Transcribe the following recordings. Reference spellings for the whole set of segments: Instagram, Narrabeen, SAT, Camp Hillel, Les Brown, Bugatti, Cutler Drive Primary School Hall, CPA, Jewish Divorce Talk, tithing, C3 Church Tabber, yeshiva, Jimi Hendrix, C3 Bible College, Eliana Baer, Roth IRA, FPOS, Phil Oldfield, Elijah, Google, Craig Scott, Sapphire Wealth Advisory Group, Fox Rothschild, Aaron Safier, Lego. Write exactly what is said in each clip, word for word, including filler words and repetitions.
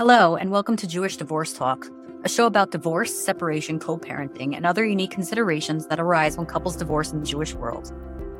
Hello, and welcome to Jewish Divorce Talk, a show about divorce, separation, co-parenting, and other unique considerations that arise when couples divorce in the Jewish world.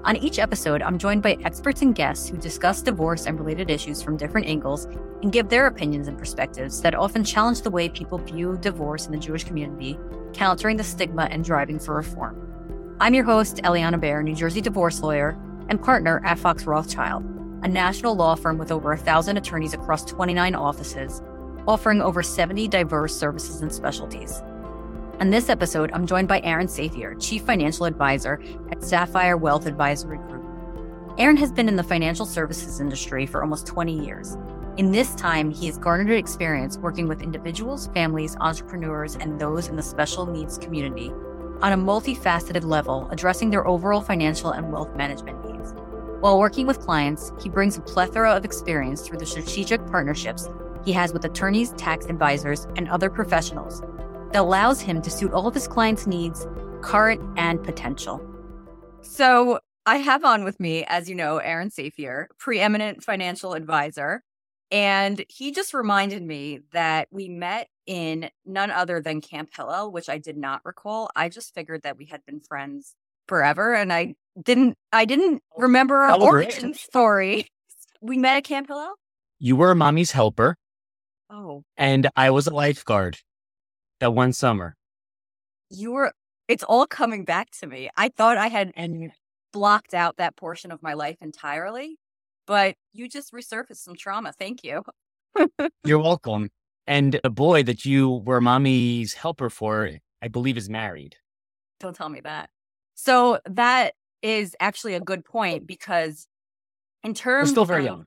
On each episode, I'm joined by experts and guests who discuss divorce and related issues from different angles and give their opinions and perspectives that often challenge the way people view divorce in the Jewish community, countering the stigma and driving for reform. I'm your host, Eliana Baer, New Jersey divorce lawyer and partner at Fox Rothschild, a national law firm with over one thousand attorneys across twenty-nine offices, offering over seventy diverse services and specialties. On this episode, I'm joined by Aaron Safier, Chief Financial Advisor at Sapphire Wealth Advisory Group. Aaron has been in the financial services industry for almost twenty years. In this time, he has garnered experience working with individuals, families, entrepreneurs, and those in the special needs community on a multifaceted level, addressing their overall financial and wealth management needs. While working with clients, he brings a plethora of experience through the strategic partnerships he has with attorneys, tax advisors, and other professionals that allows him to suit all of his clients' needs, current and potential. So I have on with me, as you know, Aaron Safier, preeminent financial advisor. And he just reminded me that we met in none other than Camp Hillel, which I did not recall. I just figured that we had been friends forever. And I didn't I didn't remember our origin story. We met at Camp Hillel? You were mommy's helper. Oh. And I was a lifeguard that one summer. You were, it's all coming back to me. I thought I had and blocked out that portion of my life entirely, but you just resurfaced some trauma. Thank you. You're welcome. And the boy that you were mommy's helper for, I believe, is married. Don't tell me that. So that is actually a good point, because in terms we're still very of- young.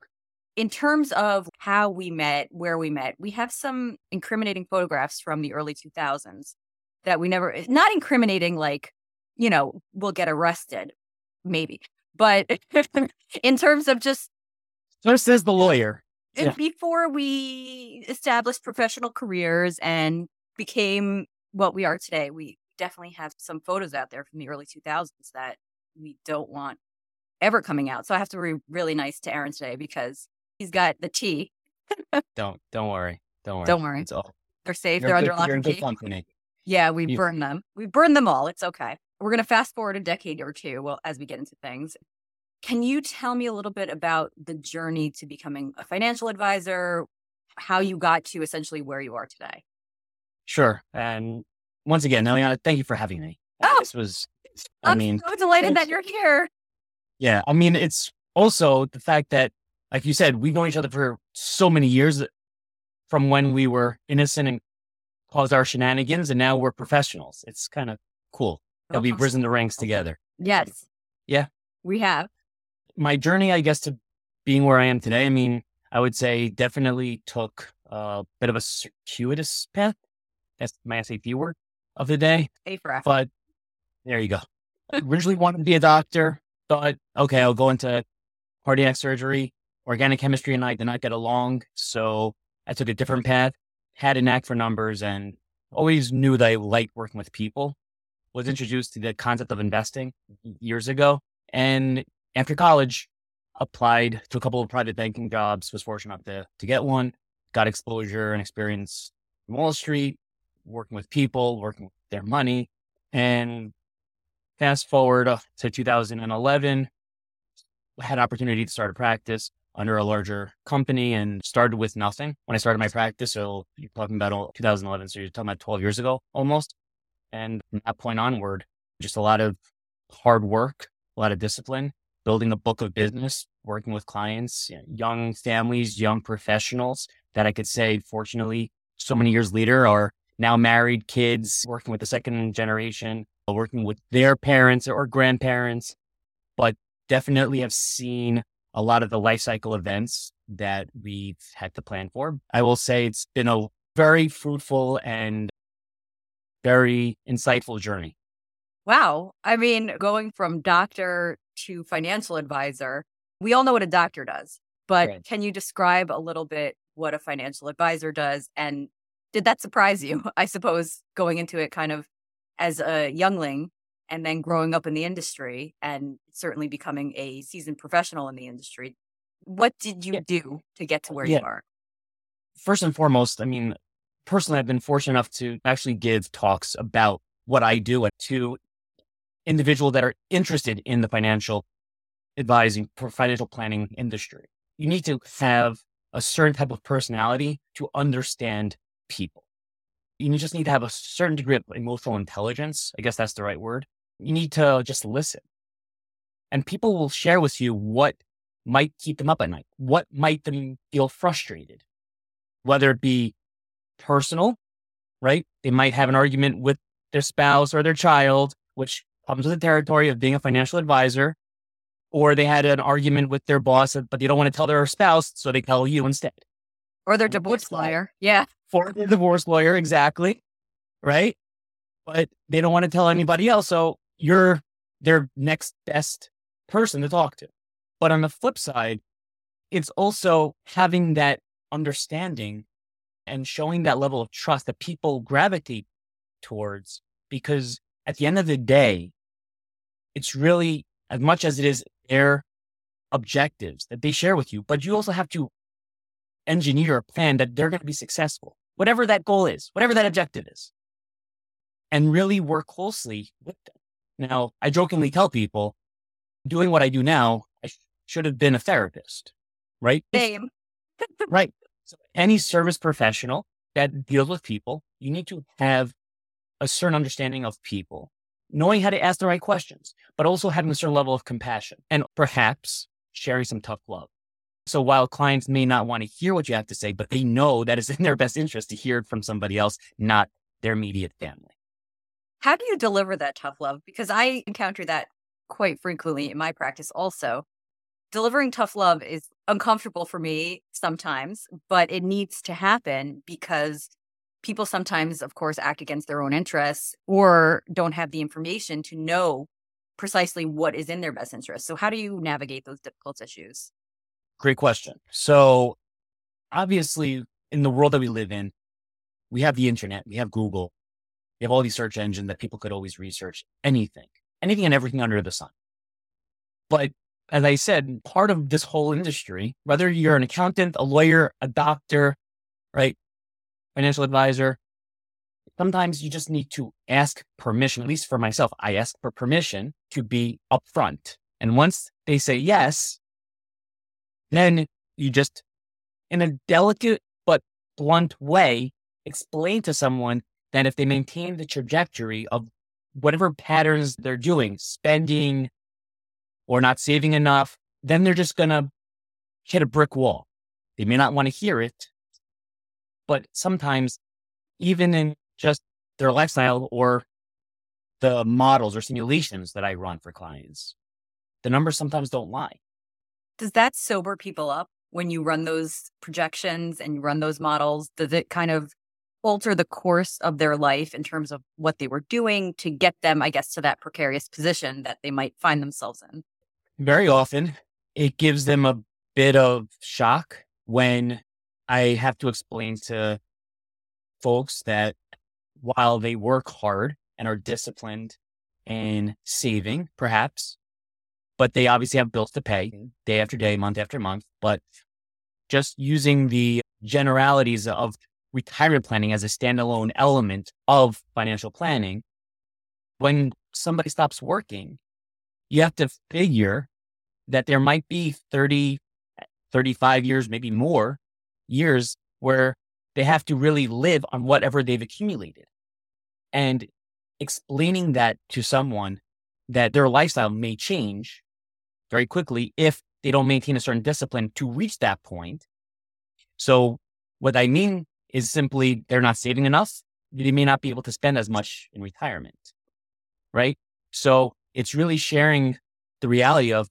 In terms of how we met, where we met, we have some incriminating photographs from the early two thousands that we never, not incriminating like, you know, we'll get arrested, maybe. But in terms of just... So says the lawyer. Yeah. Before we established professional careers and became what we are today, we definitely have some photos out there from the early two thousands that we don't want ever coming out. So I have to be really nice to Aaron today because he's got the tea. don't don't worry. Don't worry. Don't worry. It's all. They're safe. You're They're under lock and key. Yeah, we you. burn them. We burn them all. It's okay. We're going to fast forward a decade or two well, as we get into things. Can you tell me a little bit about the journey to becoming a financial advisor, how you got to essentially where you are today? Sure. And once again, Eliana, thank you for having me. Oh, this was, I I'm mean, so delighted that you're here. Yeah. I mean, it's also the fact that, like you said, we've known each other for so many years from when we were innocent and caused our shenanigans, and now we're professionals. It's kind of cool that we've risen the ranks together. Yes. Yeah. We have. My journey, I guess, to being where I am today, I mean, I would say definitely took a bit of a circuitous path. That's my S A T word of the day. A for effort. But there you go. I originally wanted to be a doctor, thought, okay, I'll go into cardiac surgery. Organic chemistry and I did not get along, so I took a different path, had a knack for numbers, and always knew that I liked working with people. Was introduced to the concept of investing years ago, and after college, applied to a couple of private banking jobs, was fortunate enough to, to get one, got exposure and experience from Wall Street, working with people, working with their money, and fast forward to two thousand eleven, had opportunity to start a practice under a larger company and started with nothing when I started my practice. So you're talking about two thousand eleven. So you're talking about twelve years ago almost. And from that point onward, just a lot of hard work, a lot of discipline, building a book of business, working with clients, you know, young families, young professionals that I could say, fortunately, so many years later are now married, kids, working with the second generation, working with their parents or grandparents, but definitely have seen a lot of the life cycle events that we've had to plan for. I will say it's been a very fruitful and very insightful journey. Wow. I mean, going from doctor to financial advisor, we all know what a doctor does, but right. Can you describe a little bit what a financial advisor does? And did that surprise you? I suppose going into it kind of as a youngling and then growing up in the industry and certainly becoming a seasoned professional in the industry. What did you yeah. do to get to where yeah. you are? first and foremost, I mean, personally, I've been fortunate enough to actually give talks about what I do to individuals that are interested in the financial advising, financial planning industry. You need to have a certain type of personality to understand people. You just need to have a certain degree of emotional intelligence. I guess that's the right word. You need to just listen. And people will share with you what might keep them up at night, what might them feel frustrated, whether it be personal, right? They might have an argument with their spouse or their child, which comes with the territory of being a financial advisor, or they had an argument with their boss, but they don't want to tell their spouse, so they tell you instead. Or their divorce lawyer. Yeah. Or their divorce lawyer, exactly. Right? But they don't want to tell anybody else, so you're their next best person to talk to. But on the flip side, it's also having that understanding and showing that level of trust that people gravitate towards, because at the end of the day, it's really, as much as it is their objectives that they share with you, but you also have to engineer a plan that they're going to be successful, whatever that goal is, whatever that objective is, and really work closely with them. Now, I jokingly tell people, doing what I do now, I sh- should have been a therapist, right? Same. Right. So any service professional that deals with people, you need to have a certain understanding of people, knowing how to ask the right questions, but also having a certain level of compassion and perhaps sharing some tough love. So while clients may not want to hear what you have to say, but they know that it's in their best interest to hear it from somebody else, not their immediate family. How do you deliver that tough love? Because I encounter that quite frequently in my practice also. Delivering tough love is uncomfortable for me sometimes, but it needs to happen because people sometimes, of course, act against their own interests or don't have the information to know precisely what is in their best interest. So how do you navigate those difficult issues? Great question. So obviously, in the world that we live in, we have the internet, we have Google, we have all these search engines that people could always research anything, anything and everything under the sun. But as I said, part of this whole industry, whether you're an accountant, a lawyer, a doctor, right, financial advisor, sometimes you just need to ask permission. At least for myself, I ask for permission to be upfront. And once they say yes, then you just, in a delicate but blunt way, explain to someone that if they maintain the trajectory of whatever patterns they're doing, spending or not saving enough, then they're just going to hit a brick wall. They may not want to hear it, but sometimes even in just their lifestyle or the models or simulations that I run for clients, the numbers sometimes don't lie. Does that sober people up when you run those projections and you run those models? Does it kind of alter the course of their life in terms of what they were doing to get them, I guess, to that precarious position that they might find themselves in? Very often, it gives them a bit of shock when I have to explain to folks that while they work hard and are disciplined in saving, perhaps, but they obviously have bills to pay day after day, month after month. But just using the generalities of retirement planning as a standalone element of financial planning, when somebody stops working, you have to figure that there might be thirty, thirty-five years, maybe more years where they have to really live on whatever they've accumulated. And explaining that to someone that their lifestyle may change very quickly if they don't maintain a certain discipline to reach that point. So what I mean is simply they're not saving enough. They may not be able to spend as much in retirement, right? So it's really sharing the reality of,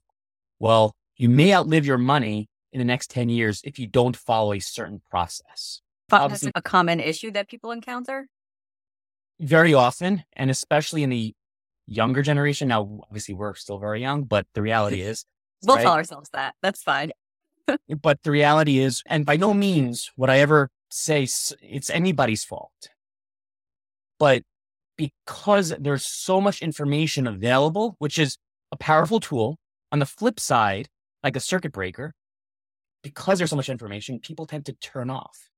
well, you may outlive your money in the next ten years if you don't follow a certain process. That's a common issue that people encounter? Very often, and especially in the younger generation. Now, obviously, we're still very young, but the reality is... we'll right? tell ourselves that. That's fine. But the reality is, and by no means would I ever say it's anybody's fault. But because there's so much information available, which is a powerful tool, on the flip side, like a circuit breaker, because there's so much information, people tend to turn off.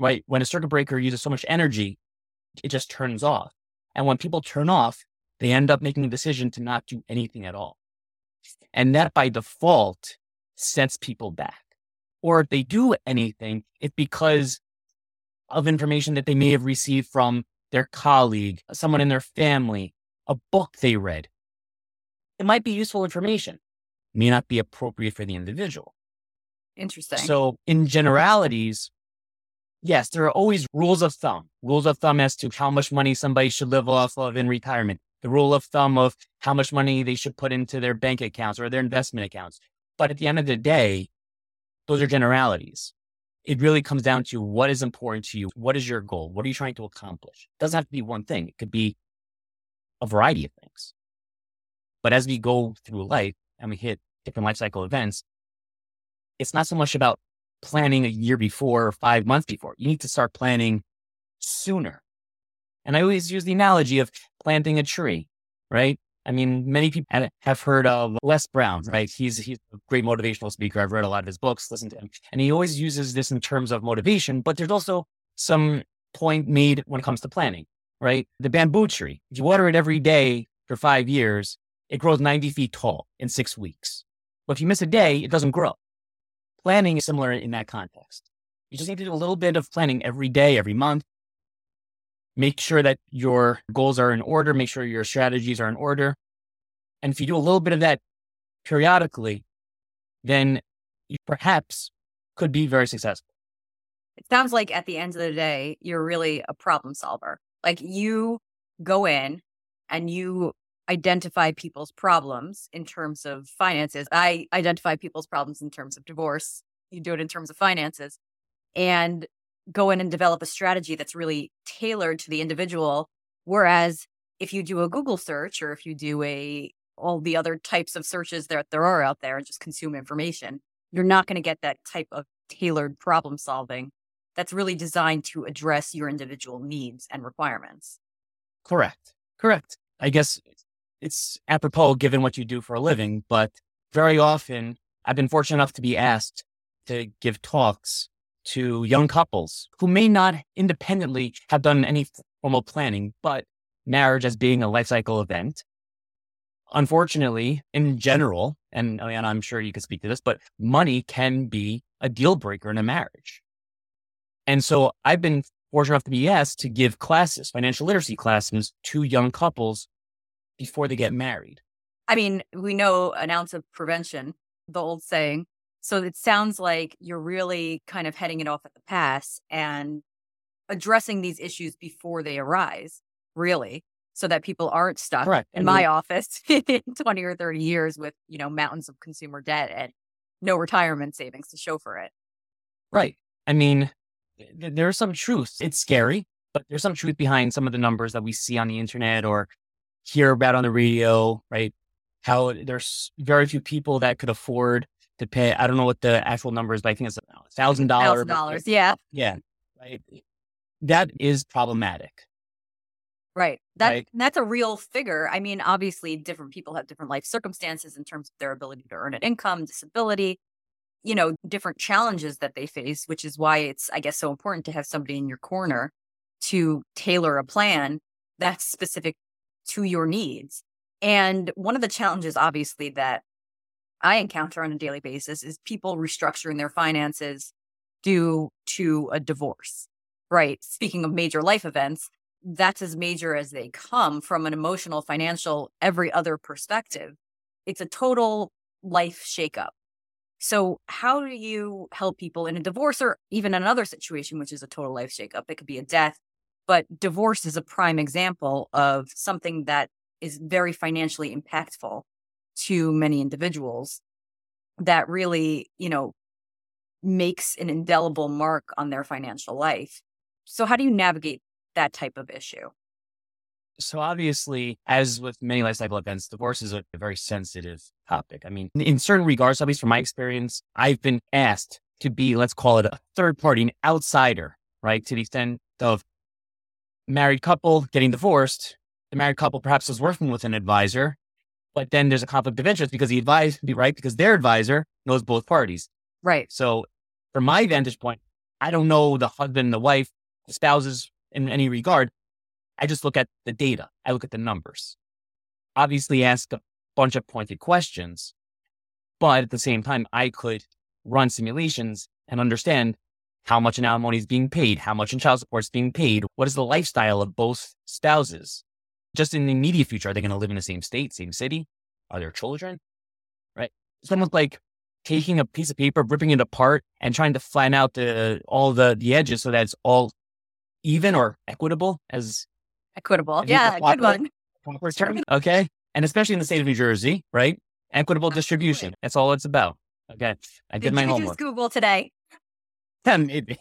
right? When a circuit breaker uses so much energy, it just turns off. And when people turn off, they end up making a decision to not do anything at all. And that by default sets people back. Or if they do anything, it's because of information that they may have received from their colleague, someone in their family, a book they read. It might be useful information, it may not be appropriate for the individual. Interesting. So in generalities, yes, there are always rules of thumb, rules of thumb as to how much money somebody should live off of in retirement, the rule of thumb of how much money they should put into their bank accounts or their investment accounts. But at the end of the day, those are generalities. It really comes down to what is important to you. What is your goal? What are you trying to accomplish? It doesn't have to be one thing. It could be a variety of things. But as we go through life and we hit different life cycle events, it's not so much about planning a year before or five months before. You need to start planning sooner. And I always use the analogy of planting a tree, right? I mean, many people have heard of Les Brown, right? He's he's a great motivational speaker. I've read a lot of his books, listened to him. And he always uses this in terms of motivation, but there's also some point made when it comes to planning, right? The bamboo tree, if you water it every day for five years, it grows ninety feet tall in six weeks. But if you miss a day, it doesn't grow. Planning is similar in that context. You just need to do a little bit of planning every day, every month. Make sure that your goals are in order. Make sure your strategies are in order. And if you do a little bit of that periodically, then you perhaps could be very successful. It sounds like at the end of the day, you're really a problem solver. Like you go in and you identify people's problems in terms of finances. I identify people's problems in terms of divorce. You do it in terms of finances. And go in and develop a strategy that's really tailored to the individual. Whereas if you do a Google search or if you do a all the other types of searches that there are out there and just consume information, you're not going to get that type of tailored problem solving that's really designed to address your individual needs and requirements. Correct. Correct. I guess it's apropos given what you do for a living, but very often I've been fortunate enough to be asked to give talks to young couples who may not independently have done any formal planning, but marriage as being a life cycle event. Unfortunately, in general, and Eliana, I'm sure you could speak to this, but money can be a deal breaker in a marriage. And so I've been fortunate enough to be asked to give classes, financial literacy classes, to young couples before they get married. I mean, we know an ounce of prevention, the old saying. So it sounds like you're really kind of heading it off at the pass and addressing these issues before they arise, really, so that people aren't stuck Correct. in and my we- office in twenty or thirty years with, you know, mountains of consumer debt and no retirement savings to show for it. Right. I mean, th- there's some truth. It's scary, but there's some truth behind some of the numbers that we see on the internet or hear about on the radio, right? How there's very few people that could afford to pay. I don't know what the actual number is, but I think it's a thousand dollars. one thousand dollars, yeah. Yeah. Right. That is problematic. Right. That right? That's a real figure. I mean, obviously, different people have different life circumstances in terms of their ability to earn an income, disability, you know, different challenges that they face, which is why it's, I guess, so important to have somebody in your corner to tailor a plan that's specific to your needs. And one of the challenges, obviously, that I encounter on a daily basis is people restructuring their finances due to a divorce, right? Speaking of major life events, that's as major as they come from an emotional, financial, every other perspective. It's a total life shakeup. So how do you help people in a divorce or even another situation, which is a total life shakeup? It could be a death, but divorce is a prime example of something that is very financially impactful to many individuals that really, you know, makes an indelible mark on their financial life. So how do you navigate that type of issue? So obviously, as with many life cycle events, divorce is a very sensitive topic. I mean, in certain regards, at least from my experience, I've been asked to be, let's call it a third party, an outsider, right? To the extent of married couple getting divorced, the married couple perhaps was working with an advisor. But then there's a conflict of interest because the advisor, right? Because their advisor knows both parties. Right. So from my vantage point, I don't know the husband, the wife, the spouses in any regard. I just look at the data. I look at the numbers. Obviously ask a bunch of pointed questions, but at the same time, I could run simulations and understand how much in alimony is being paid, how much in child support is being paid, what is the lifestyle of both spouses. Just in the immediate future, are they going to live in the same state, same city? Are there children? Right? It's almost like taking a piece of paper, ripping it apart, and trying to flatten out the, all the, the edges so that it's all even or equitable. As equitable, yeah, good one. Proper term, okay, and especially in the state of New Jersey, right? Equitable Absolutely. distribution. That's all it's about. Okay, I did, did my you homework. Did you Google today? Yeah, maybe,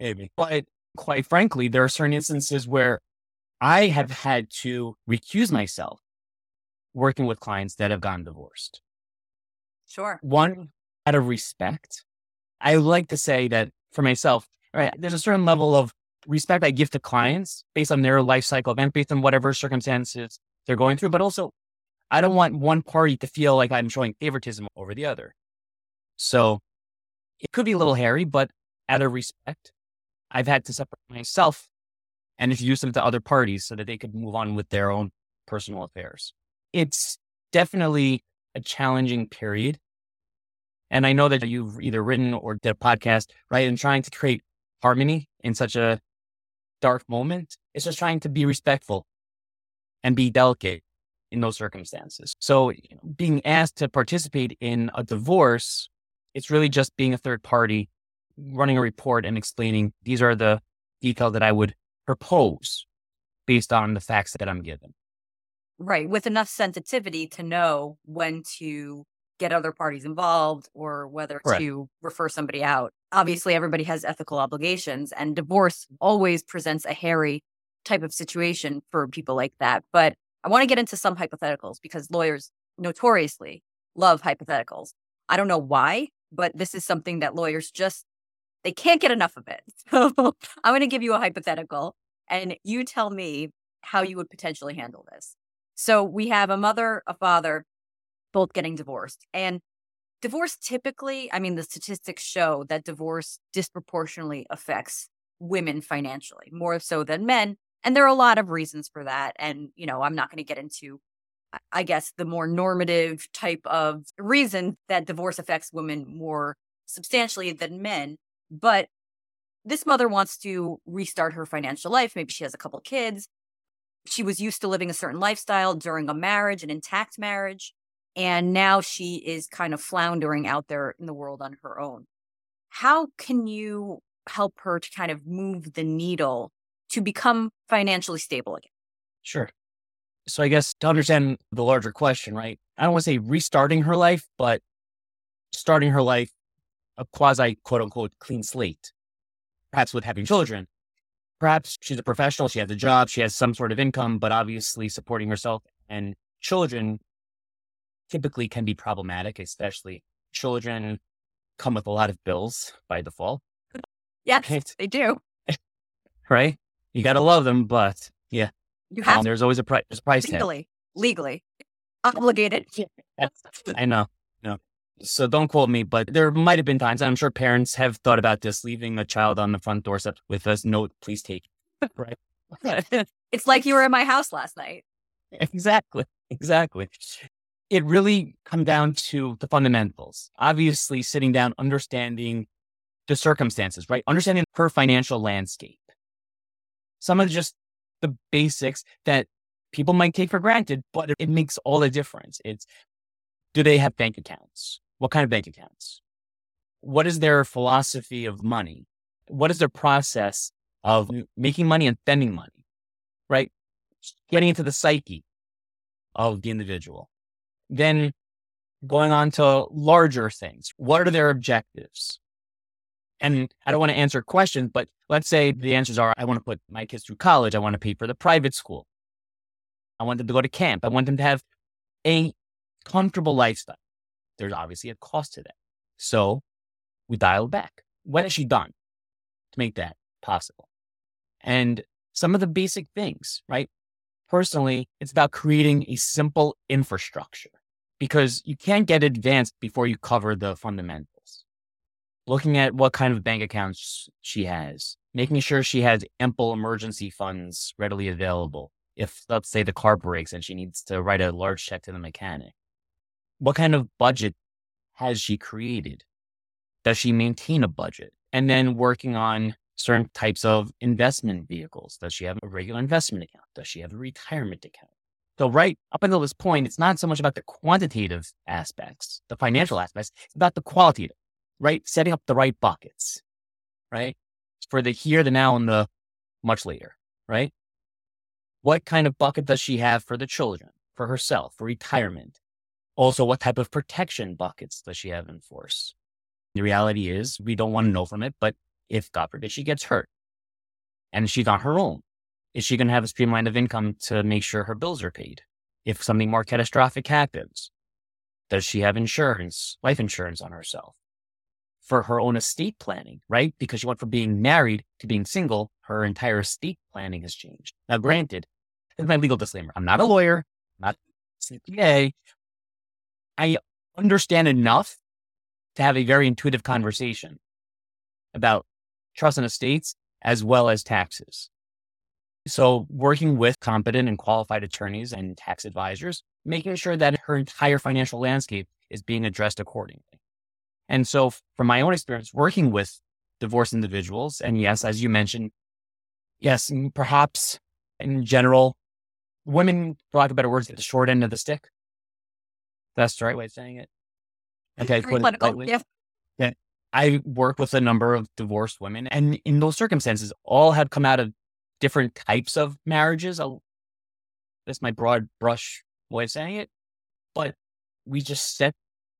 maybe. But quite frankly, there are certain instances where I have had to recuse myself working with clients that have gotten divorced. Sure. One, out of respect. I like to say that for myself, right, there's a certain level of respect I give to clients based on their life cycle event, based on whatever circumstances they're going through. But also, I don't want one party to feel like I'm showing favoritism over the other. So it could be a little hairy, but out of respect, I've had to separate myself and introduce them to other parties so that they could move on with their own personal affairs. It's definitely a challenging period. And I know that you've either written or did a podcast, right? And trying to create harmony in such a dark moment. It's just trying to be respectful and be delicate in those circumstances. So you know, being asked to participate in a divorce, it's really just being a third party, running a report and explaining, these are the details that I would propose based on the facts that I'm given. Right. With enough sensitivity to know when to get other parties involved or whether Correct. to refer somebody out. Obviously, everybody has ethical obligations, and divorce always presents a hairy type of situation for people like that. But I want to get into some hypotheticals because lawyers notoriously love hypotheticals. I don't know why, but this is something that lawyers just, they can't get enough of it. So I'm going to give you a hypothetical and you tell me how you would potentially handle this. So we have a mother, a father, both getting divorced. And divorce typically, I mean, the statistics show that divorce disproportionately affects women financially, more so than men. And there are a lot of reasons for that. And, you know, I'm not going to get into, I guess, the more normative type of reason that divorce affects women more substantially than men. But this mother wants to restart her financial life. Maybe she has a couple kids. She was used to living a certain lifestyle during a marriage, an intact marriage. And now she is kind of floundering out there in the world on her own. How can you help her to kind of move the needle to become financially stable again? Sure. So I guess to understand the larger question, right? I don't want to say restarting her life, but starting her life a quasi quote unquote clean slate, perhaps with having children. Perhaps she's a professional, she has a job, she has some sort of income, but obviously supporting herself and children typically can be problematic, especially children come with a lot of bills by default. Yes, right? They do. Right? You got to love them, but yeah. You have um, there's always a, pri- there's a price legally, tag. Legally, obligated. I know, no. So don't quote me, but there might have been times, I'm sure parents have thought about this, leaving a child on the front doorstep with a note, please take it, right? It's like you were in my house last night. Exactly, exactly. It really comes down to the fundamentals. Obviously, sitting down, understanding the circumstances, right? Understanding her financial landscape. Some of just the basics that people might take for granted, but it makes all the difference. It's, do they have bank accounts? What kind of bank accounts? What is their philosophy of money? What is their process of making money and spending money, right? Getting into the psyche of the individual. Then going on to larger things. What are their objectives? And I don't want to answer questions, but let's say the answers are, I want to put my kids through college. I want to pay for the private school. I want them to go to camp. I want them to have a comfortable lifestyle. There's obviously a cost to that. So we dial back. What has she done to make that possible? And some of the basic things, right? Personally, it's about creating a simple infrastructure because you can't get advanced before you cover the fundamentals. looking at what kind of bank accounts she has, making sure she has ample emergency funds readily available. If, let's say, the car breaks and she needs to write a large check to the mechanic, what kind of budget has she created? Does she maintain a budget? And then working on certain types of investment vehicles. Does she have a regular investment account? Does she have a retirement account? So right up until this point, it's not so much about the quantitative aspects, the financial aspects, it's about the qualitative, right? Setting up the right buckets, right? For the here, the now, and the much later, right? What kind of bucket does she have for the children, for herself, for retirement? Also, what type of protection buckets does she have in force? The reality is we don't want to know from it, but if, God forbid, she gets hurt and she's on her own, is she going to have a streamline of income to make sure her bills are paid? If something more catastrophic happens, does she have insurance, life insurance on herself? For her own estate planning, right? Because she went from being married to being single, her entire estate planning has changed. Now, granted, this is my legal disclaimer. I'm not a lawyer, I'm not C P A. I understand enough to have a very intuitive conversation about trusts and estates as well as taxes. So working with competent and qualified attorneys and tax advisors, making sure that her entire financial landscape is being addressed accordingly. And so from my own experience working with divorced individuals, and yes, as you mentioned, yes, perhaps in general, women, for lack of better words, get the short end of the stick. That's the right way of saying it. Okay. Yeah. Yeah. I work with a number of divorced women, and in those circumstances, all had come out of different types of marriages. I'll, that's my broad brush way of saying it. But we just set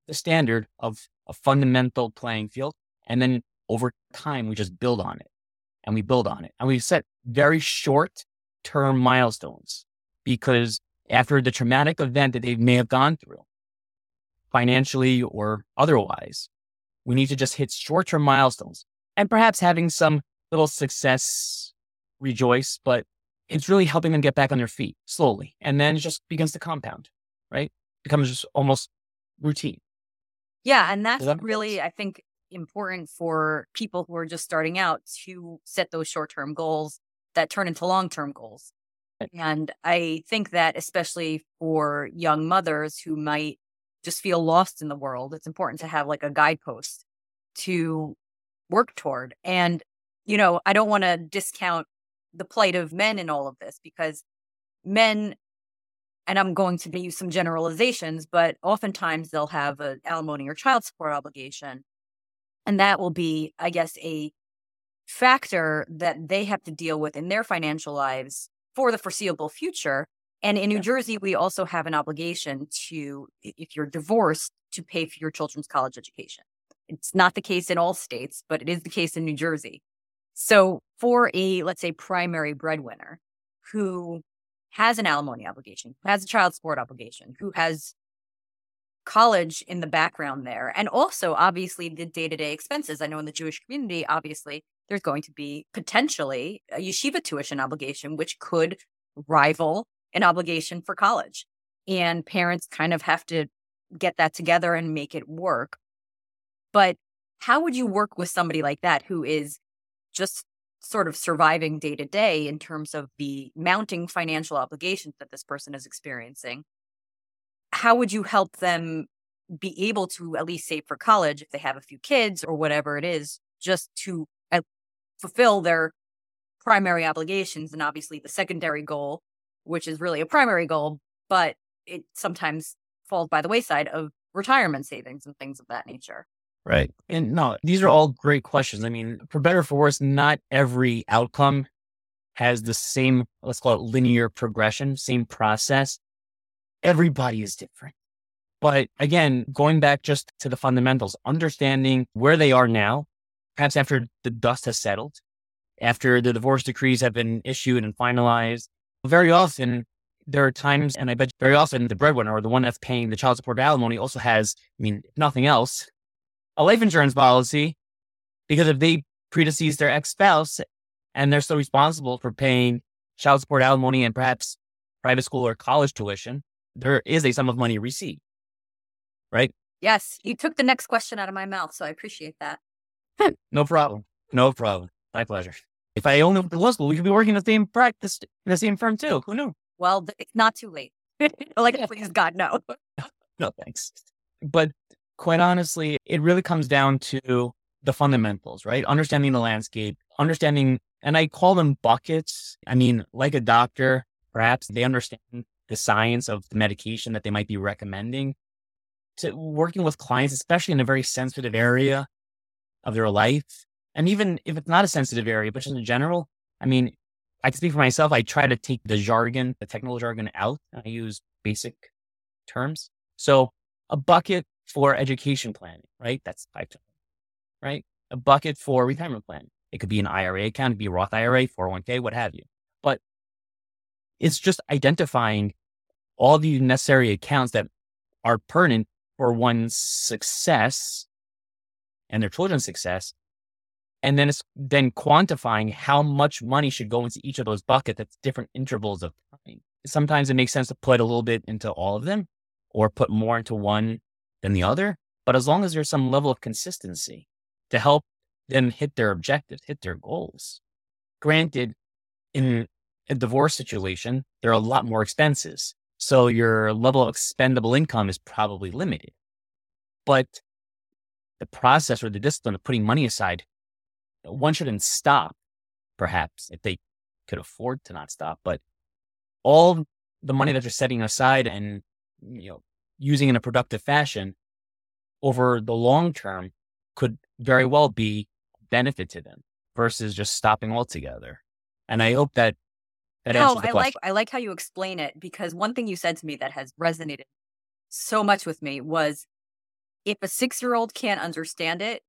the standard of a fundamental playing field. And then over time, we just build on it and we build on it. And we set very short term milestones because after the traumatic event that they may have gone through, financially or otherwise, we need to just hit short-term milestones and perhaps having some little success rejoice, but it's really helping them get back on their feet slowly. And then it just begins to compound, right? Becomes just almost routine. Yeah. And that's that really, I think, important for people who are just starting out to set those short-term goals that turn into long-term goals. Right. And I think that especially for young mothers who might just feel lost in the world, it's important to have like a guidepost to work toward. And, you know, I don't want to discount the plight of men in all of this because men, and I'm going to use some generalizations, but oftentimes they'll have an alimony or child support obligation. And that will be, I guess, a factor that they have to deal with in their financial lives for the foreseeable future. And in New Jersey, we also have an obligation to, if you're divorced, to pay for your children's college education. It's not the case in all states, but it is the case in New Jersey. So for a, let's say, primary breadwinner who has an alimony obligation, who has a child support obligation, who has college in the background there, and also, obviously, the day-to-day expenses. I know in the Jewish community, obviously, there's going to be potentially a yeshiva tuition obligation, which could rival an obligation for college, and parents kind of have to get that together and make it work. But how would you work with somebody like that who is just sort of surviving day to day in terms of the mounting financial obligations that this person is experiencing? How would you help them be able to at least save for college if they have a few kids or whatever it is, just to fulfill their primary obligations and obviously the secondary goal, which is really a primary goal, but it sometimes falls by the wayside of retirement savings and things of that nature. Right. And no, these are all great questions. I mean, for better or for worse, not every outcome has the same, let's call it linear progression, same process. Everybody is different. But again, going back just to the fundamentals, understanding where they are now, perhaps after the dust has settled, after the divorce decrees have been issued and finalized. Very often, there are times, and I bet very often the breadwinner or the one that's paying the child support alimony also has, I mean, if nothing else, a life insurance policy, because if they predecease their ex-spouse and they're still responsible for paying child support alimony and perhaps private school or college tuition, there is a sum of money received, right? Yes. You took the next question out of my mouth, so I appreciate that. No problem. No problem. My pleasure. If I only went to law school, we could be working in the same practice, in the same firm too. Who knew? Well, it's not too late. Like, please God, no. No, thanks. But quite honestly, it really comes down to the fundamentals, right? Understanding the landscape, understanding, and I call them buckets. I mean, like a doctor, perhaps they understand the science of the medication that they might be recommending. To working with clients, especially in a very sensitive area of their life. And even if it's not a sensitive area, but just in general, I mean, I can speak for myself. I try to take the jargon, the technical jargon out, and I use basic terms. So a bucket for education planning, right? That's five terms, right? A bucket for retirement planning. It could be an I R A account, it could be a Roth I R A, four oh one k, what have you. But it's just identifying all the necessary accounts that are pertinent for one's success and their children's success. And then it's then quantifying how much money should go into each of those buckets at different intervals of time. Sometimes it makes sense to put a little bit into all of them or put more into one than the other. But as long as there's some level of consistency to help them hit their objectives, hit their goals. Granted, in a divorce situation, there are a lot more expenses. So your level of expendable income is probably limited, but the process or the discipline of putting money aside, one shouldn't stop, perhaps if they could afford to not stop, but all the money that you're setting aside and, you know, using in a productive fashion over the long term could very well be benefit to them versus just stopping altogether. And I hope that No, I like I like how you explain it, because one thing you said to me that has resonated so much with me was, if a six-year-old can't understand it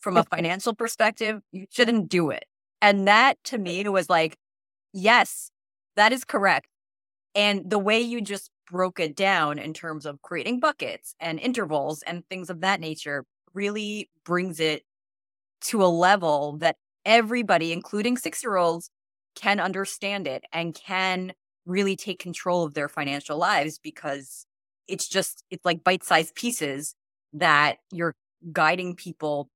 from a financial perspective, you shouldn't do it. And that to me was like, yes, that is correct. And the way you just broke it down in terms of creating buckets and intervals and things of that nature really brings it to a level that everybody, including six-year-olds, can understand it and can really take control of their financial lives, because it's just, it's like bite-sized pieces that you're guiding people,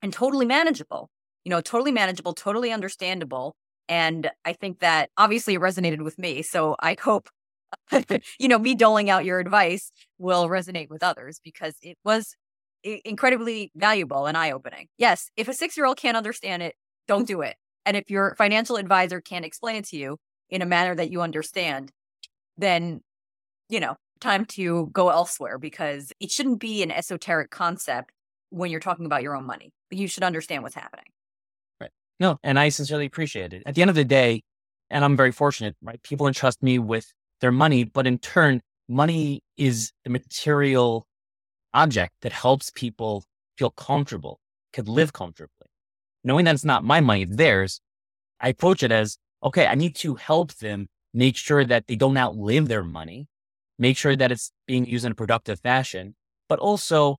and totally manageable, you know, totally manageable, totally understandable. And I think that obviously it resonated with me. So I hope, you know, me doling out your advice will resonate with others, because it was incredibly valuable and eye-opening. Yes, if a six-year-old can't understand it, don't do it. And if your financial advisor can't explain it to you in a manner that you understand, then, you know, time to go elsewhere, because it shouldn't be an esoteric concept when you're talking about your own money. You should understand what's happening. Right. No, and I sincerely appreciate it. At the end of the day, and I'm very fortunate, right? People entrust me with their money, but in turn, money is the material object that helps people feel comfortable, could live comfortably. Knowing that it's not my money, it's theirs, I approach it as, okay, I need to help them make sure that they don't outlive their money, make sure that it's being used in a productive fashion, but also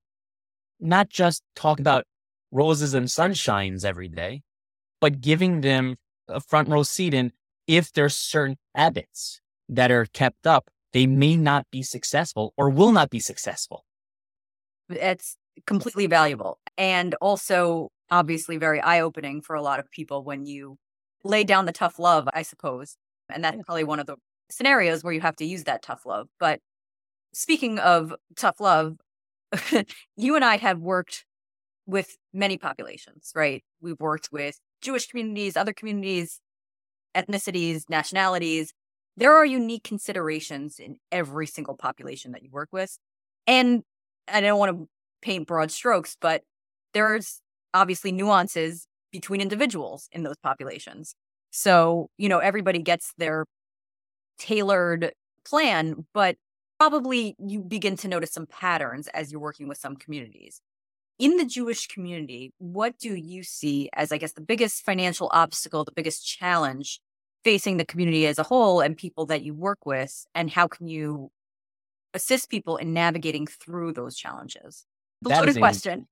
not just talk about roses and sunshines every day, but giving them a front row seat in, if there's certain habits that are kept up, they may not be successful or will not be successful. It's completely valuable. And also, obviously very eye-opening for a lot of people when you lay down the tough love, I suppose. And that's probably one of the scenarios where you have to use that tough love. But speaking of tough love, you and I have worked with many populations, right? We've worked with Jewish communities, other communities, ethnicities, nationalities. There are unique considerations in every single population that you work with. And I don't want to paint broad strokes, but there's obviously nuances between individuals in those populations. So, you know, everybody gets their tailored plan, but probably you begin to notice some patterns as you're working with some communities. In the Jewish community, what do you see as, I guess, the biggest financial obstacle, the biggest challenge facing the community as a whole and people that you work with? And how can you assist people in navigating through those challenges? Loaded question.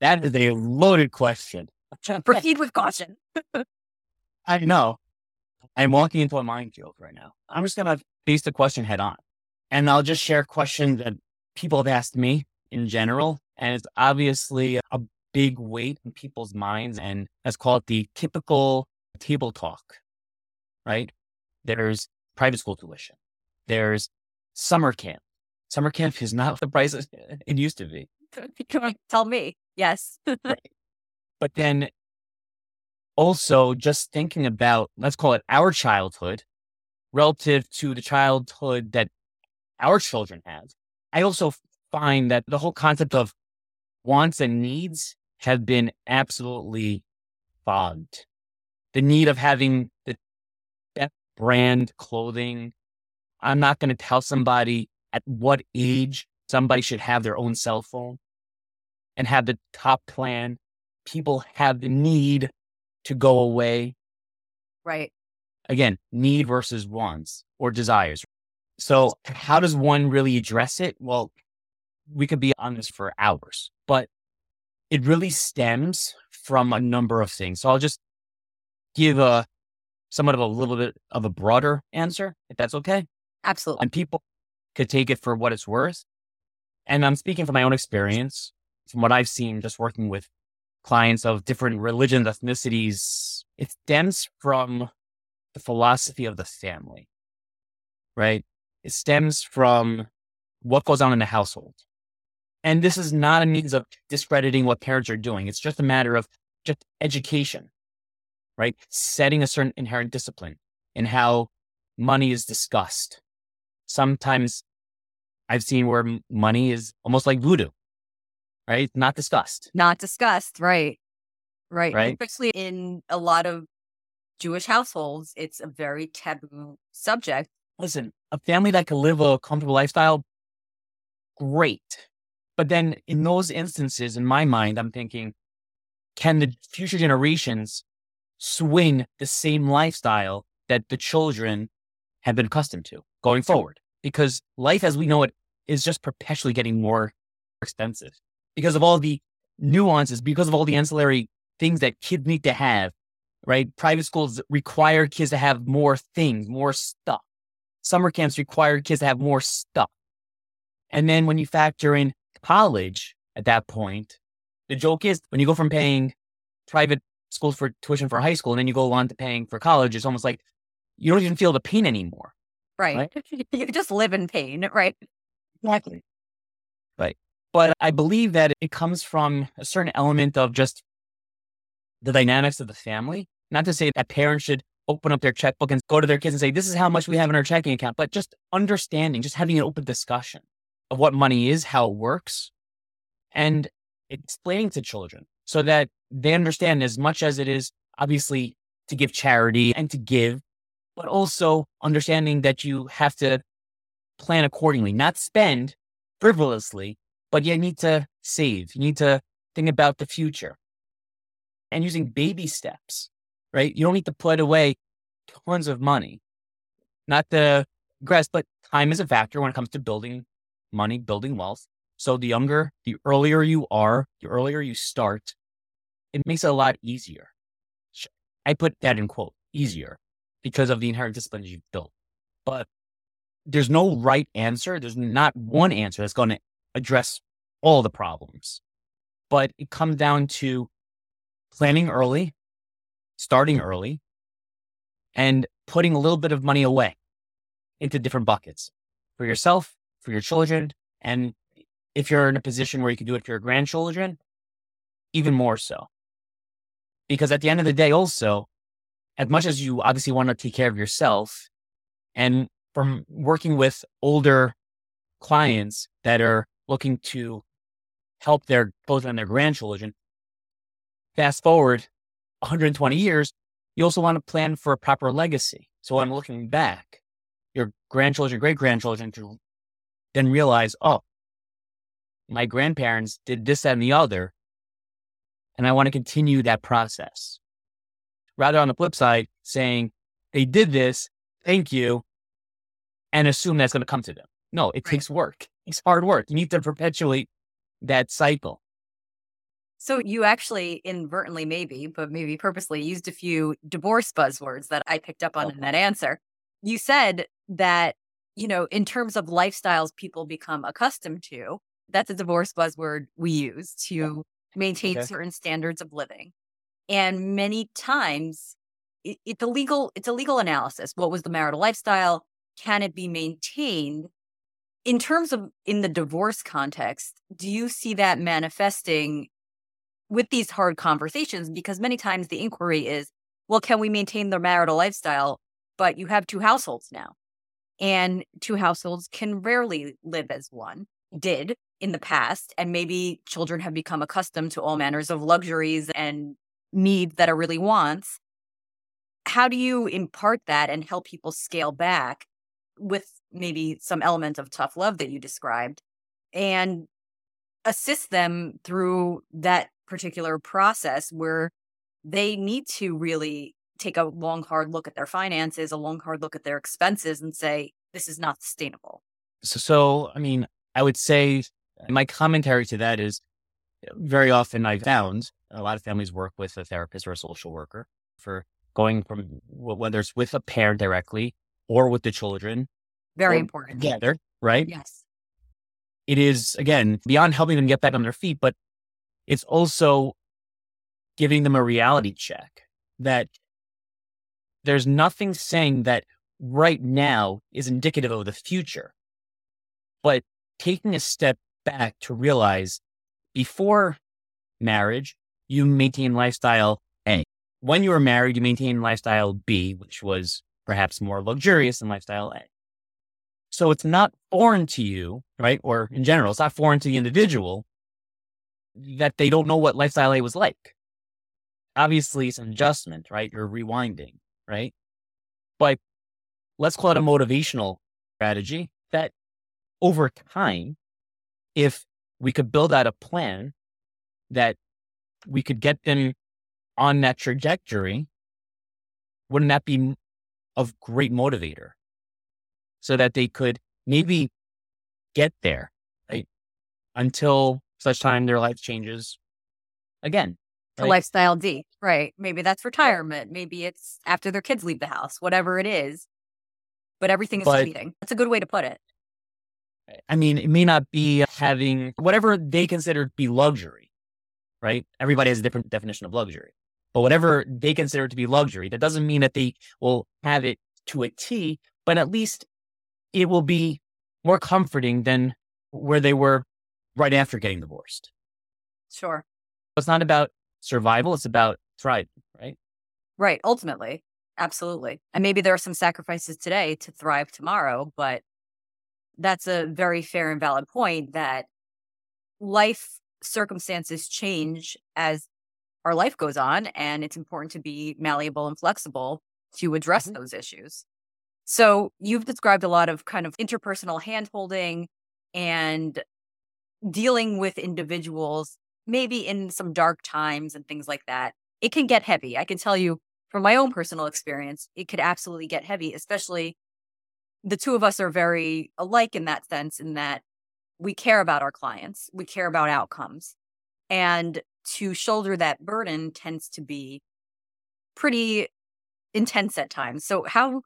That is a loaded question. Proceed with caution. I know. I'm walking into a minefield right now. I'm just going to face the question head on. And I'll just share a question that people have asked me in general. And it's obviously a big weight in people's minds. And let's call it the typical table talk, right? There's private school tuition. There's summer camp. Summer camp is not the price it used to be. Tell me. Yes. Right. But then also just thinking about, let's call it our childhood relative to the childhood that our children have. I also find that the whole concept of wants and needs have been absolutely fogged. The need of having the best brand clothing. I'm not going to tell somebody at what age somebody should have their own cell phone and have the top plan. People have the need to go away. Right. Again, need versus wants or desires. So how does one really address it? Well, we could be on this for hours, but it really stems from a number of things. So I'll just give a somewhat of a little bit of a broader answer, if that's okay. Absolutely. And people could take it for what it's worth. And I'm speaking from my own experience, from what I've seen just working with clients of different religions, ethnicities. It stems from the philosophy of the family, right? It stems from what goes on in the household. And this is not a means of discrediting what parents are doing. It's just a matter of just education, right? Setting a certain inherent discipline in how money is discussed. Sometimes I've seen where money is almost like voodoo, right? Not discussed. Not discussed, right. Right. Right. Especially in a lot of Jewish households, it's a very taboo subject. Listen, a family that can live a comfortable lifestyle, great. But then in those instances, in my mind, I'm thinking, can the future generations swing the same lifestyle that the children have been accustomed to going forward? Because life as we know it is just perpetually getting more expensive because of all the nuances, because of all the ancillary things that kids need to have, right? Private schools require kids to have more things, more stuff. Summer camps require kids to have more stuff. And then when you factor in college at that point, the joke is when you go from paying private schools for tuition for high school and then you go on to paying for college, it's almost like you don't even feel the pain anymore. Right. right. You just live in pain, right? Exactly. Right. But I believe that it comes from a certain element of just the dynamics of the family. Not to say that parents should open up their checkbook and go to their kids and say, this is how much we have in our checking account. But just understanding, just having an open discussion of what money is, how it works, and explaining to children so that they understand as much as it is, obviously, to give charity and to give, but also understanding that you have to plan accordingly, not spend frivolously, but you need to save. You need to think about the future and using baby steps. Right? You don't need to put away tons of money. Not the grass, but time is a factor when it comes to building money, building wealth. So the younger, the earlier you are, the earlier you start, it makes it a lot easier. I put that in quote, easier, because of the inherent disciplines you've built. But there's no right answer. There's not one answer that's going to address all the problems. But it comes down to planning early, starting early, and putting a little bit of money away into different buckets for yourself, for your children. And if you're in a position where you can do it for your grandchildren, even more so. Because at the end of the day, also, as much as you obviously want to take care of yourself, and from working with older clients that are looking to help their children and their grandchildren, fast forward one hundred twenty years, you also want to plan for a proper legacy. So when looking back, your grandchildren, great-grandchildren to then realize, oh, my grandparents did this, that, and the other, and I want to continue that process. Rather on the flip side, saying, they did this, thank you, and assume that's going to come to them. No, it right. takes work. It's hard work. You need to perpetuate that cycle. So you actually inadvertently, maybe, but maybe purposely used a few divorce buzzwords that I picked up on okay. in that answer. You said that, you know, in terms of lifestyles people become accustomed to, that's a divorce buzzword we use to maintain okay. certain standards of living. And many times it, it's a legal, it's a legal analysis. What was the marital lifestyle? Can it be maintained? In terms of in the divorce context, do you see that manifesting with these hard conversations? Because many times the inquiry is, well, can we maintain the marital lifestyle? But you have two households now, and two households can rarely live as one did in the past. And maybe children have become accustomed to all manners of luxuries and needs that are really wants. How do you impart that and help people scale back with maybe some element of tough love that you described and assist them through that particular process where they need to really take a long, hard look at their finances, a long, hard look at their expenses and say, this is not sustainable? So, so I mean, I would say my commentary to that is very often I found a lot of families work with a therapist or a social worker for going from, whether it's with a parent directly or with the children. Very important. Together, right? Yes. It is, again, beyond helping them get back on their feet, but it's also giving them a reality check that there's nothing saying that right now is indicative of the future. But taking a step back to realize before marriage, you maintain lifestyle A. When you were married, you maintained lifestyle B, which was perhaps more luxurious than lifestyle A. So it's not foreign to you, right? Or in general, it's not foreign to the individual that they don't know what lifestyle A was like. Obviously, it's an adjustment, right? You're rewinding, right? But let's call it a motivational strategy that over time, if we could build out a plan that we could get them on that trajectory, wouldn't that be a great motivator so that they could maybe get there, right? Until such time their life changes again. Right? To lifestyle D, right? Maybe that's retirement. Maybe it's after their kids leave the house, whatever it is. But everything is fleeting. That's a good way to put it. I mean, it may not be having whatever they consider to be luxury, right? Everybody has a different definition of luxury. But whatever they consider to be luxury, that doesn't mean that they will have it to a T, but at least it will be more comforting than where they were right after getting divorced. Sure. It's not about survival. It's about thriving, right? Right. Ultimately. Absolutely. And maybe there are some sacrifices today to thrive tomorrow, but that's a very fair and valid point that life circumstances change as our life goes on, and it's important to be malleable and flexible to address mm-hmm. those issues. So you've described a lot of kind of interpersonal handholding and dealing with individuals, maybe in some dark times and things like that. It can get heavy. I can tell you from my own personal experience, it could absolutely get heavy, especially the two of us are very alike in that sense, in that we care about our clients, we care about outcomes. And to shoulder that burden tends to be pretty intense at times. So how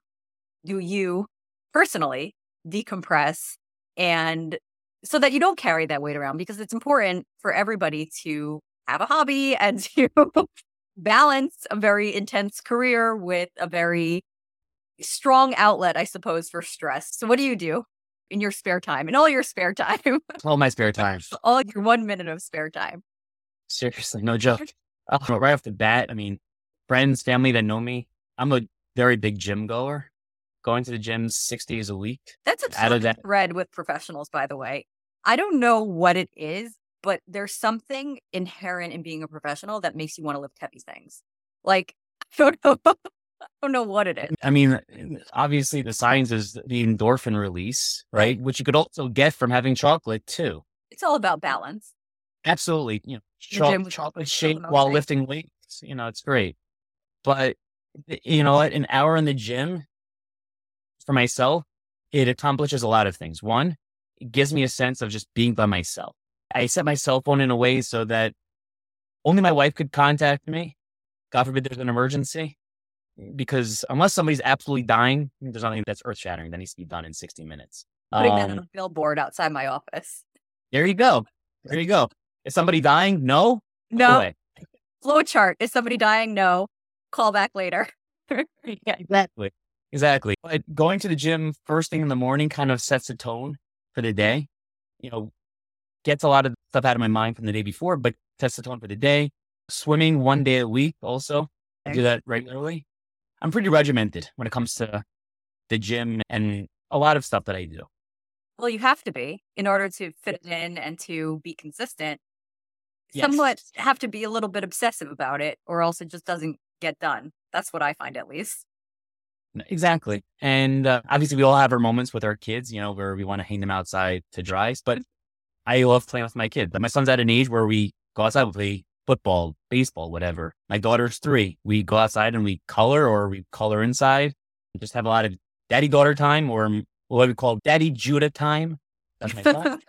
do you personally decompress and so that you don't carry that weight around? Because it's important for everybody to have a hobby and to balance a very intense career with a very strong outlet, I suppose, for stress. So what do you do in your spare time? In all your spare time? All my spare time. All your one minute of spare time. Seriously, no joke. Oh, right off the bat, I mean, friends, family that know me, I'm a very big gym goer, going to the gym six days a week. That's a out of that thread with professionals, by the way. I don't know what it is, but there's something inherent in being a professional that makes you want to lift heavy things. Like, I don't know. I don't know what it is. I mean, obviously the science is the endorphin release, right? Which you could also get from having chocolate too. It's all about balance. Absolutely. You know, cho- chocolate shake while lifting weights, you know, it's great. But you know what? An hour in the gym for myself, it accomplishes a lot of things. One, it gives me a sense of just being by myself. I set my cell phone in a way so that only my wife could contact me. God forbid there's an emergency. Because unless somebody's absolutely dying, there's nothing that's earth-shattering that needs to be done in sixty minutes. Putting um, that on a billboard outside my office. There you go. There you go. Is somebody dying? No. No. Boy. Flow chart. Is somebody dying? No. Call back later. Yeah. Exactly. Exactly. But going to the gym first thing in the morning kind of sets the tone for the day. You know, gets a lot of stuff out of my mind from the day before, but sets the tone for the day. Swimming one day a week also. I do that regularly. I'm pretty regimented when it comes to the gym and a lot of stuff that I do. Well, you have to be in order to fit it in and to be consistent. Yes. Somewhat have to be a little bit obsessive about it or else it just doesn't get done. That's what I find at least. Exactly. And uh, obviously we all have our moments with our kids, you know, where we want to hang them outside to dry. But I love playing with my kids. Like my son's at an age where we go outside and play football, baseball, whatever. My daughter's three. We go outside and we color or we color inside. We just have a lot of daddy-daughter time or what we call daddy Judah time. That's my thought.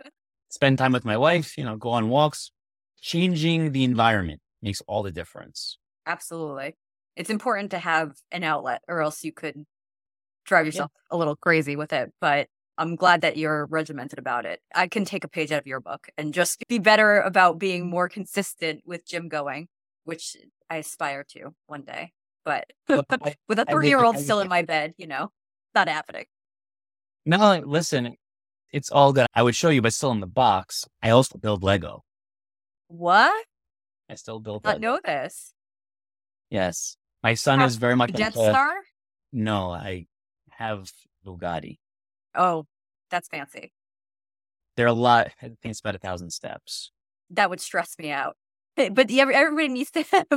Spend time with my wife, you know, go on walks. Changing the environment makes all the difference. Absolutely. It's important to have an outlet or else you could drive yourself yeah. a little crazy with it. But I'm glad that you're regimented about it. I can take a page out of your book and just be better about being more consistent with gym going, which I aspire to one day. But Look, I, with a three-year-old I, I, still in my bed, you know, not happening. No, listen, it's all good. I would show you, but still in the box. I also build Lego. What? I still build Lego. I know this. Yes. My son have is very much... Death into, Star? No, I have Bugatti. Oh, that's fancy. There are a lot. I think it's about a thousand steps. That would stress me out. But everybody needs to have,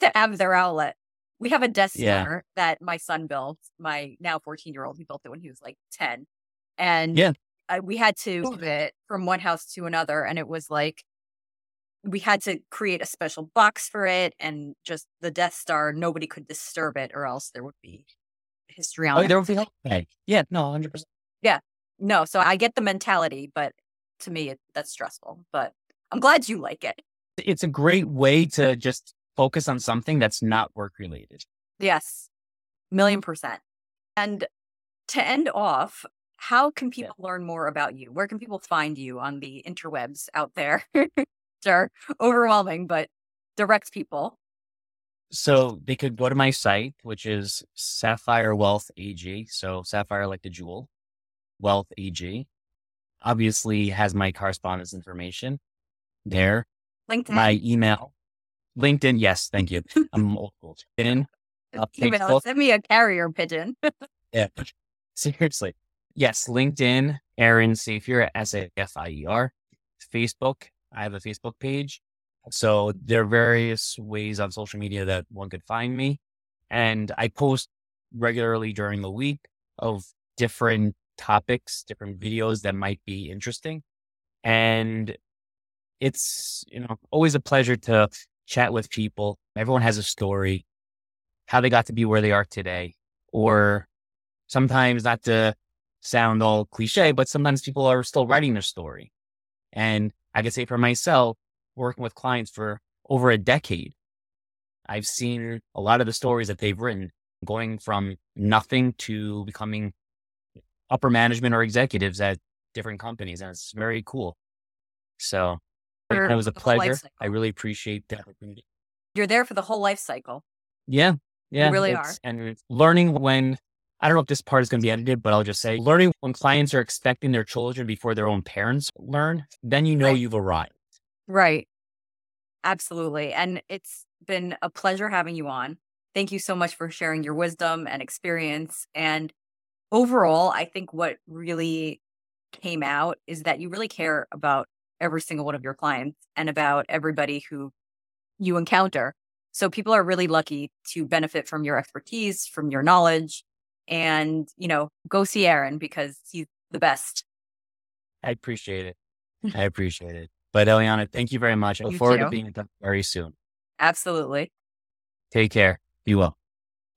to have their outlet. We have a Death Star yeah. that my son built, my now fourteen-year-old. He built it when he was like ten. And yeah. I, we had to move it from one house to another. And it was like, we had to create a special box for it. And just the Death Star, nobody could disturb it or else there would be history on it. Oh, there would be help. Yeah, no, one hundred percent. Yeah, no. So I get the mentality, but to me, it, that's stressful. But I'm glad you like it. It's a great way to just focus on something that's not work related. Yes, million percent. And to end off, how can people yeah. learn more about you? Where can people find you on the interwebs out there? They're overwhelming, but direct people. So they could go to my site, which is Sapphire Wealth A G. So Sapphire, like the jewel, Wealth A G. Obviously has my correspondence information there. LinkedIn. My email. LinkedIn. Yes. Thank you. I'm old school. LinkedIn. Email, send me a carrier pigeon. Yeah. Seriously. Yes. LinkedIn. Aaron Safier, S A F I E R. Facebook. I have a Facebook page. So there are various ways on social media that one could find me. And I post regularly during the week of different topics, different videos that might be interesting. And it's, you know, always a pleasure to chat with people. Everyone has a story, how they got to be where they are today, or sometimes, not to sound all cliche, but sometimes people are still writing their story. And I can say for myself, working with clients for over a decade, I've seen a lot of the stories that they've written going from nothing to becoming upper management or executives at different companies. And it's very cool. So it was a pleasure. I really appreciate that. You're there for the whole life cycle. Yeah. Yeah. You really are. And learning when, I don't know if this part is going to be edited, but I'll just say learning when clients are expecting their children before their own parents learn, then you know you've arrived. Right. Absolutely. And it's been a pleasure having you on. Thank you so much for sharing your wisdom and experience. And overall, I think what really came out is that you really care about every single one of your clients and about everybody who you encounter. So people are really lucky to benefit from your expertise, from your knowledge. And, you know, go see Aaron because he's the best. I appreciate it. I appreciate it. But Eliana, thank you very much. I look you forward too. to being in touch very soon. Absolutely. Take care. Be well.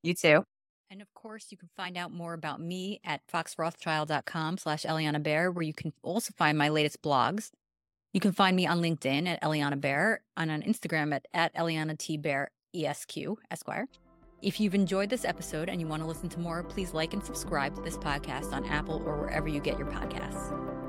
You too. And of course, you can find out more about me at foxrothschild.com slash Eliana Baer, where you can also find my latest blogs. You can find me on LinkedIn at Eliana Baer and on Instagram at, at Eliana T. Baer, Esq, Esquire. If you've enjoyed this episode and you want to listen to more, please like and subscribe to this podcast on Apple or wherever you get your podcasts.